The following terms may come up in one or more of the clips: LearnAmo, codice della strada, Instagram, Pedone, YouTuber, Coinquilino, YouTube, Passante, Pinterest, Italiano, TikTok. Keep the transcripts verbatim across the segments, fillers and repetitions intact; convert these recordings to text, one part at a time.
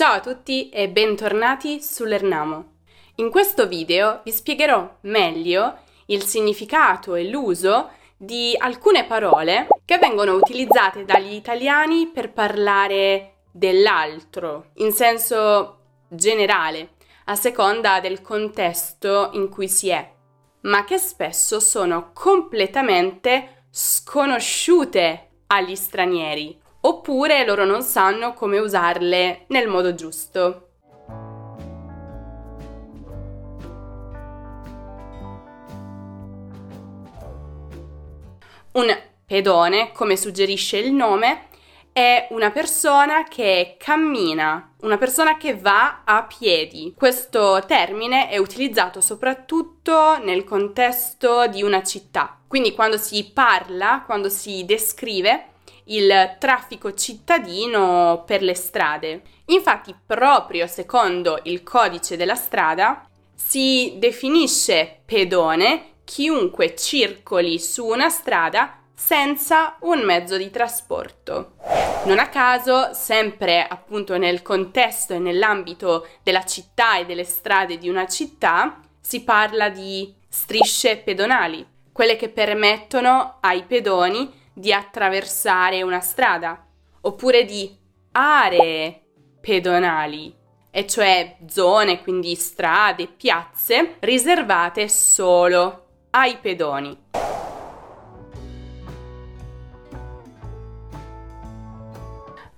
Ciao a tutti e bentornati su LearnAmo. In questo video vi spiegherò meglio il significato e l'uso di alcune parole che vengono utilizzate dagli italiani per parlare dell'altro, in senso generale, a seconda del contesto in cui si è, ma che spesso sono completamente sconosciute agli stranieri. Oppure loro non sanno come usarle nel modo giusto. Un pedone, come suggerisce il nome, è una persona che cammina, una persona che va a piedi. Questo termine è utilizzato soprattutto nel contesto di una città. Quindi quando si parla, quando si descrive il traffico cittadino per le strade. Infatti, proprio secondo il codice della strada, si definisce pedone chiunque circoli su una strada senza un mezzo di trasporto. Non a caso, sempre appunto nel contesto e nell'ambito della città e delle strade di una città, si parla di strisce pedonali, quelle che permettono ai pedoni di attraversare una strada, oppure di aree pedonali, e cioè zone, quindi strade, piazze, riservate solo ai pedoni.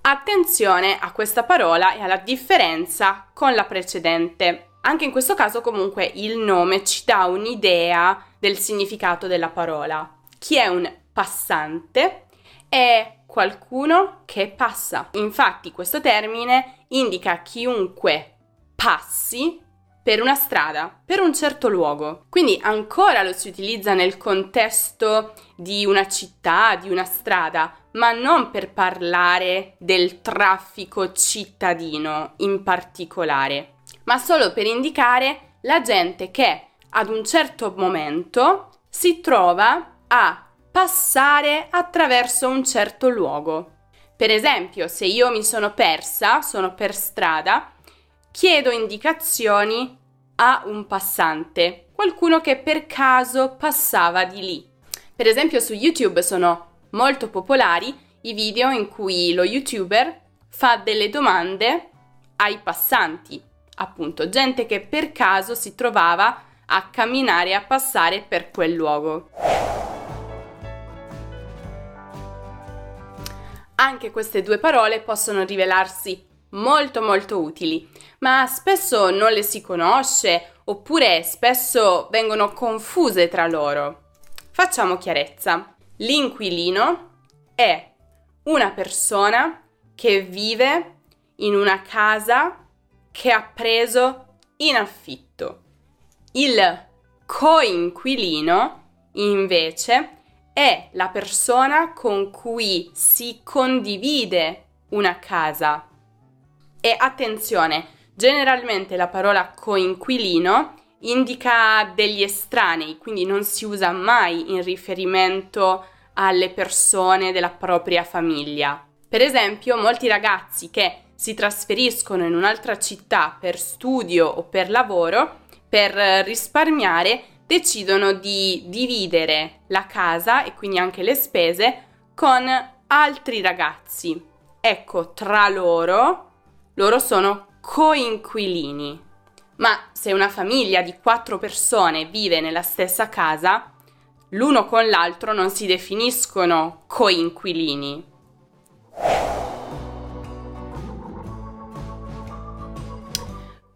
Attenzione a questa parola e alla differenza con la precedente. Anche in questo caso, comunque, il nome ci dà un'idea del significato della parola. Chi è un passante è qualcuno che passa. Infatti questo termine indica chiunque passi per una strada, per un certo luogo. Quindi ancora lo si utilizza nel contesto di una città, di una strada, ma non per parlare del traffico cittadino in particolare, ma solo per indicare la gente che ad un certo momento si trova a passare attraverso un certo luogo. Per esempio, se io mi sono persa, sono per strada, chiedo indicazioni a un passante, qualcuno che per caso passava di lì. Per esempio, su YouTube sono molto popolari i video in cui lo YouTuber fa delle domande ai passanti, appunto, gente che per caso si trovava a camminare e a passare per quel luogo. Anche queste due parole possono rivelarsi molto molto utili, ma spesso non le si conosce oppure spesso vengono confuse tra loro. Facciamo chiarezza. L'inquilino è una persona che vive in una casa che ha preso in affitto. Il coinquilino, invece, è la persona con cui si condivide una casa. E attenzione, generalmente la parola coinquilino indica degli estranei, quindi non si usa mai in riferimento alle persone della propria famiglia. Per esempio, molti ragazzi che si trasferiscono in un'altra città per studio o per lavoro, per risparmiare, decidono di dividere la casa e quindi anche le spese con altri ragazzi. Ecco, tra loro, loro sono coinquilini. Ma se una famiglia di quattro persone vive nella stessa casa, l'uno con l'altro non si definiscono coinquilini.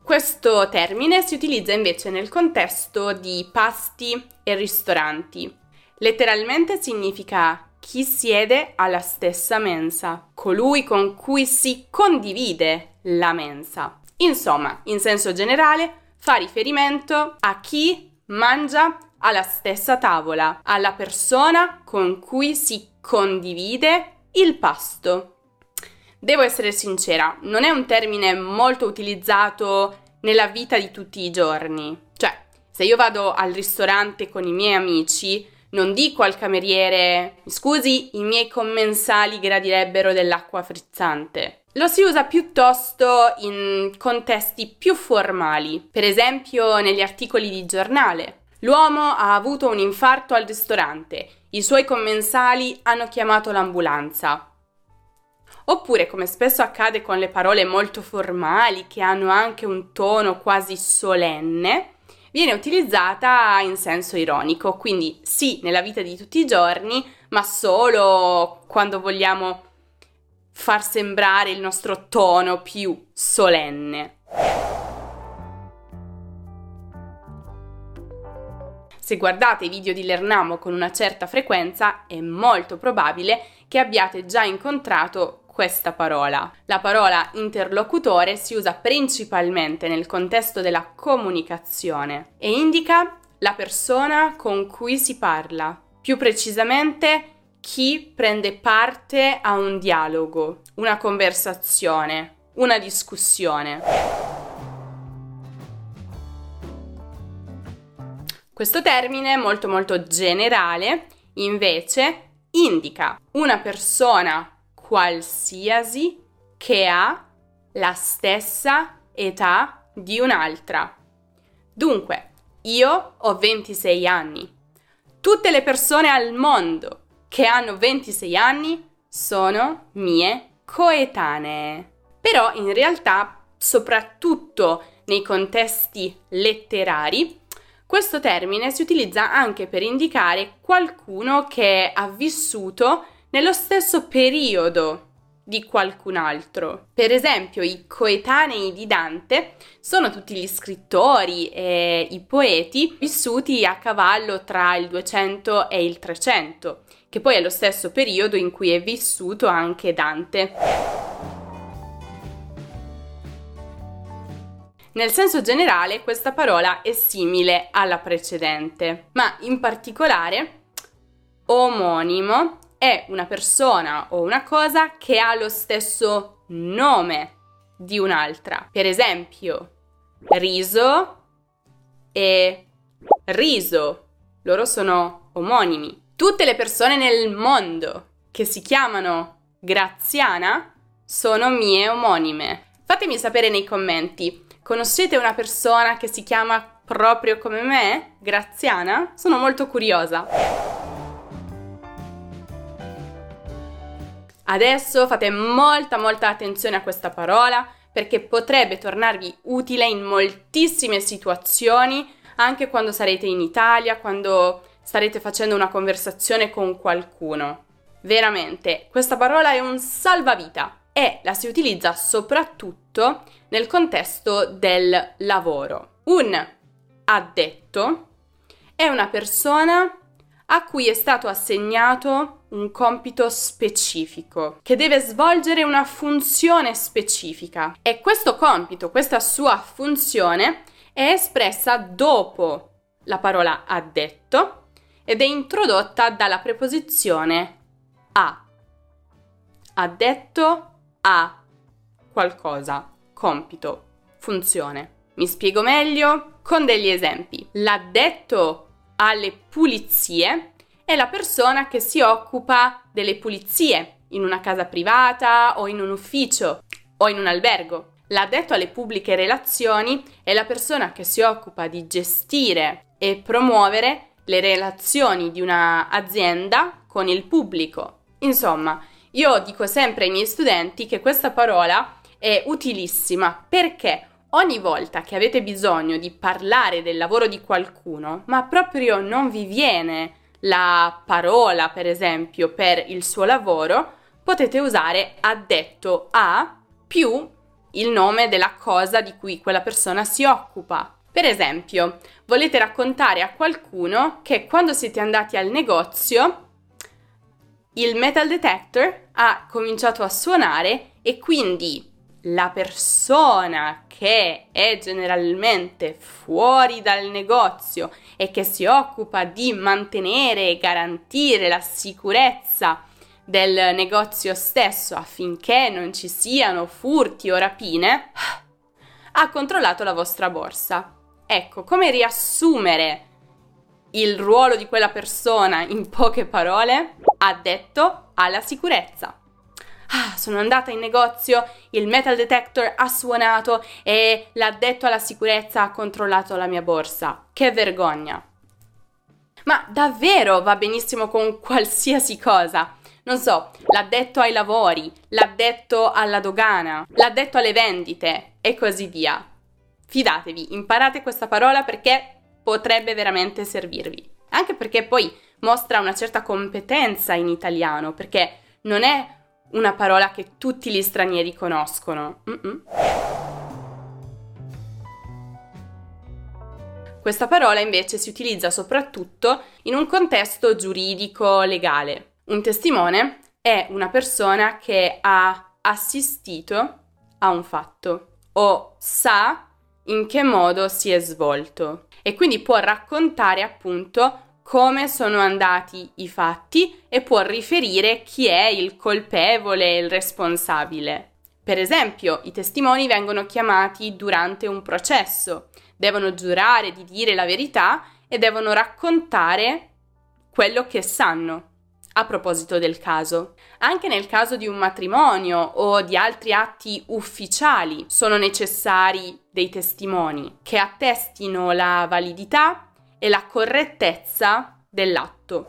Questo termine si utilizza invece nel contesto di pasti e ristoranti. Letteralmente significa chi siede alla stessa mensa, colui con cui si condivide la mensa. Insomma, in senso generale, fa riferimento a chi mangia alla stessa tavola, alla persona con cui si condivide il pasto. Devo essere sincera, non è un termine molto utilizzato nella vita di tutti i giorni. Cioè, se io vado al ristorante con i miei amici, Non dico al cameriere: scusi, i miei commensali gradirebbero dell'acqua frizzante. Lo si usa piuttosto in contesti più formali, per esempio negli articoli di giornale. L'uomo ha avuto un infarto al ristorante, i suoi commensali hanno chiamato l'ambulanza. Oppure, come spesso accade con le parole molto formali, che hanno anche un tono quasi solenne, viene utilizzata in senso ironico, quindi sì nella vita di tutti i giorni, ma solo quando vogliamo far sembrare il nostro tono più solenne. Se guardate i video di LearnAmo con una certa frequenza, è molto probabile che abbiate già incontrato questa parola. La parola interlocutore si usa principalmente nel contesto della comunicazione e indica la persona con cui si parla, più precisamente chi prende parte a un dialogo, una conversazione, una discussione. Questo termine molto molto generale invece indica una persona qualsiasi che ha la stessa età di un'altra. Dunque, io ho ventisei anni. Tutte le persone al mondo che hanno ventisei anni sono mie coetanee. Però in realtà, soprattutto nei contesti letterari, questo termine si utilizza anche per indicare qualcuno che ha vissuto nello stesso periodo di qualcun altro. Per esempio, i coetanei di Dante sono tutti gli scrittori e i poeti vissuti a cavallo tra il duecento e il trecento, che poi è lo stesso periodo in cui è vissuto anche Dante. Nel senso generale, questa parola è simile alla precedente, ma in particolare omonimo è una persona o una cosa che ha lo stesso nome di un'altra. Per esempio, riso e riso. Loro sono omonimi. Tutte le persone nel mondo che si chiamano Graziana sono mie omonime. Fatemi sapere nei commenti, conoscete una persona che si chiama proprio come me, Graziana? Sono molto curiosa. Adesso fate molta molta attenzione a questa parola, perché potrebbe tornarvi utile in moltissime situazioni, anche quando sarete in Italia, quando starete facendo una conversazione con qualcuno. Veramente, questa parola è un salvavita e la si utilizza soprattutto nel contesto del lavoro. Un addetto è una persona a cui è stato assegnato un compito specifico, che deve svolgere una funzione specifica, e questo compito, questa sua funzione è espressa dopo la parola addetto ed è introdotta dalla preposizione a. Addetto a qualcosa, compito, funzione. Mi spiego meglio con degli esempi. L'addetto alle pulizie è la persona che si occupa delle pulizie in una casa privata o in un ufficio o in un albergo. L'addetto alle pubbliche relazioni è la persona che si occupa di gestire e promuovere le relazioni di una azienda con il pubblico. Insomma, io dico sempre ai miei studenti che questa parola è utilissima perché ogni volta che avete bisogno di parlare del lavoro di qualcuno, ma proprio non vi viene la parola, per esempio, per il suo lavoro, potete usare addetto a più il nome della cosa di cui quella persona si occupa. Per esempio, volete raccontare a qualcuno che quando siete andati al negozio il metal detector ha cominciato a suonare e quindi la persona che è generalmente fuori dal negozio e che si occupa di mantenere e garantire la sicurezza del negozio stesso affinché non ci siano furti o rapine, ha controllato la vostra borsa. Ecco, come riassumere il ruolo di quella persona in poche parole, addetto alla sicurezza. Ah, sono andata in negozio, il metal detector ha suonato e l'addetto alla sicurezza ha controllato la mia borsa. Che vergogna! Ma davvero va benissimo con qualsiasi cosa. Non so, l'addetto ai lavori, l'addetto alla dogana, l'addetto alle vendite e così via. Fidatevi, imparate questa parola perché potrebbe veramente servirvi. Anche perché poi mostra una certa competenza in italiano, perché non è una parola che tutti gli stranieri conoscono. Mm-mm. Questa parola invece si utilizza soprattutto in un contesto giuridico legale. Un testimone è una persona che ha assistito a un fatto o sa in che modo si è svolto e quindi può raccontare appunto come sono andati i fatti e può riferire chi è il colpevole e il responsabile. Per esempio, i testimoni vengono chiamati durante un processo, devono giurare di dire la verità e devono raccontare quello che sanno a proposito del caso. Anche nel caso di un matrimonio o di altri atti ufficiali sono necessari dei testimoni che attestino la validità e la correttezza dell'atto.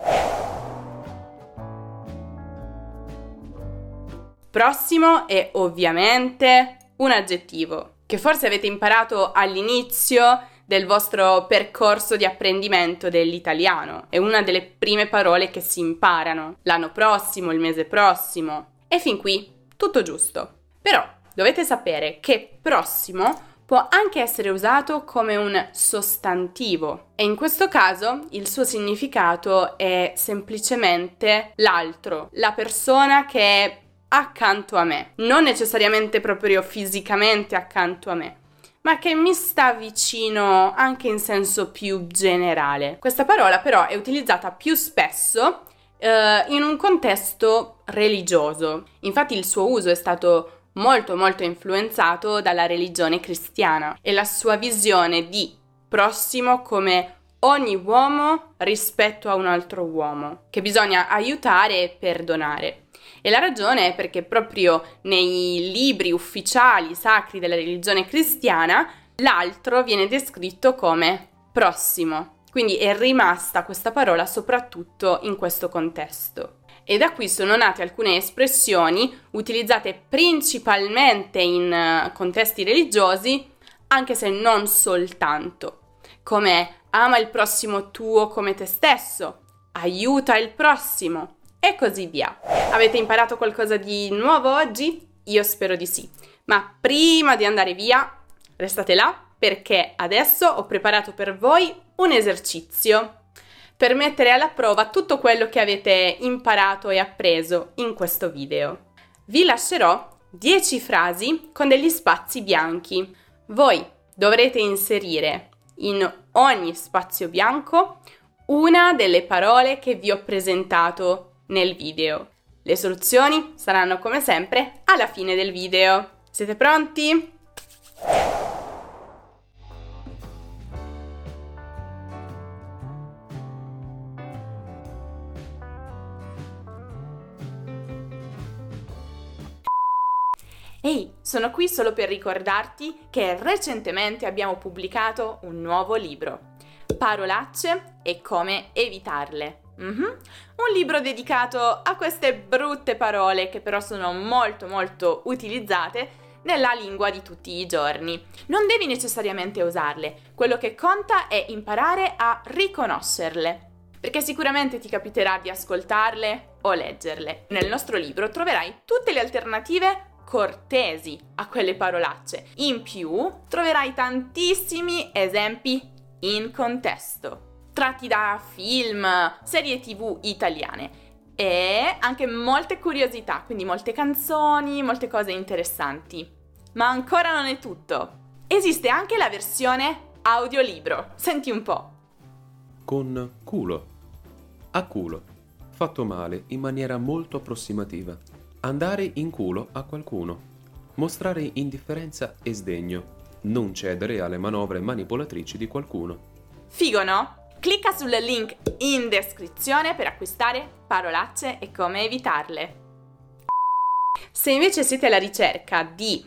Prossimo è ovviamente un aggettivo che forse avete imparato all'inizio del vostro percorso di apprendimento dell'italiano. È una delle prime parole che si imparano l'anno prossimo, il mese prossimo. E fin qui tutto giusto. Però dovete sapere che prossimo può anche essere usato come un sostantivo e in questo caso il suo significato è semplicemente l'altro, la persona che è accanto a me, non necessariamente proprio fisicamente accanto a me, ma che mi sta vicino anche in senso più generale. Questa parola però è utilizzata più spesso eh, in un contesto religioso, infatti il suo uso è stato molto molto influenzato dalla religione cristiana e la sua visione di prossimo come ogni uomo rispetto a un altro uomo, che bisogna aiutare e perdonare. E la ragione è perché proprio nei libri ufficiali sacri della religione cristiana l'altro viene descritto come prossimo. Quindi è rimasta questa parola soprattutto in questo contesto. E da qui sono nate alcune espressioni utilizzate principalmente in contesti religiosi, anche se non soltanto, come ama il prossimo tuo come te stesso, aiuta il prossimo e così via. Avete imparato qualcosa di nuovo oggi? Io spero di sì. Ma prima di andare via, restate là perché adesso ho preparato per voi un esercizio per mettere alla prova tutto quello che avete imparato e appreso in questo video. Vi lascerò dieci frasi con degli spazi bianchi. Voi dovrete inserire in ogni spazio bianco una delle parole che vi ho presentato nel video. Le soluzioni saranno come sempre alla fine del video. Siete pronti? Ehi, sono qui solo per ricordarti che recentemente abbiamo pubblicato un nuovo libro, Parolacce e come evitarle. Mm-hmm. Un libro dedicato a queste brutte parole che però sono molto molto utilizzate nella lingua di tutti i giorni. Non devi necessariamente usarle, quello che conta è imparare a riconoscerle, perché sicuramente ti capiterà di ascoltarle o leggerle. Nel nostro libro troverai tutte le alternative cortesi a quelle parolacce. In più troverai tantissimi esempi in contesto, tratti da film, serie tv italiane e anche molte curiosità, quindi molte canzoni, molte cose interessanti. Ma ancora non è tutto. Esiste anche la versione audiolibro. Senti un po'. Con culo. A culo. Fatto male in maniera molto approssimativa. Andare in culo a qualcuno, mostrare indifferenza e sdegno, non cedere alle manovre manipolatrici di qualcuno. Figo, no? Clicca sul link in descrizione per acquistare parolacce e come evitarle. Se invece siete alla ricerca di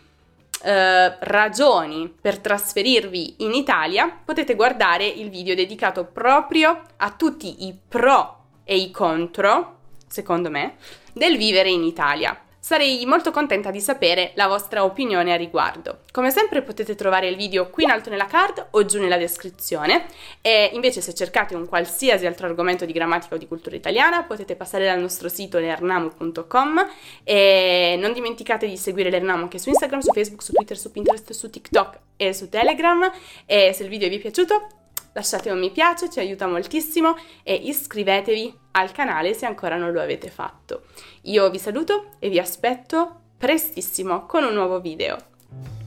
eh, ragioni per trasferirvi in Italia, potete guardare il video dedicato proprio a tutti i pro e i contro, secondo me, del vivere in Italia. Sarei molto contenta di sapere la vostra opinione a riguardo. Come sempre potete trovare il video qui in alto nella card o giù nella descrizione, e invece se cercate un qualsiasi altro argomento di grammatica o di cultura italiana potete passare dal nostro sito learn amo punto com, e non dimenticate di seguire LearnAmo anche su Instagram, su Facebook, su Twitter, su Pinterest, su TikTok e su Telegram, e se il video vi è piaciuto lasciate un mi piace, ci aiuta moltissimo, e iscrivetevi al canale se ancora non lo avete fatto. Io vi saluto e vi aspetto prestissimo con un nuovo video.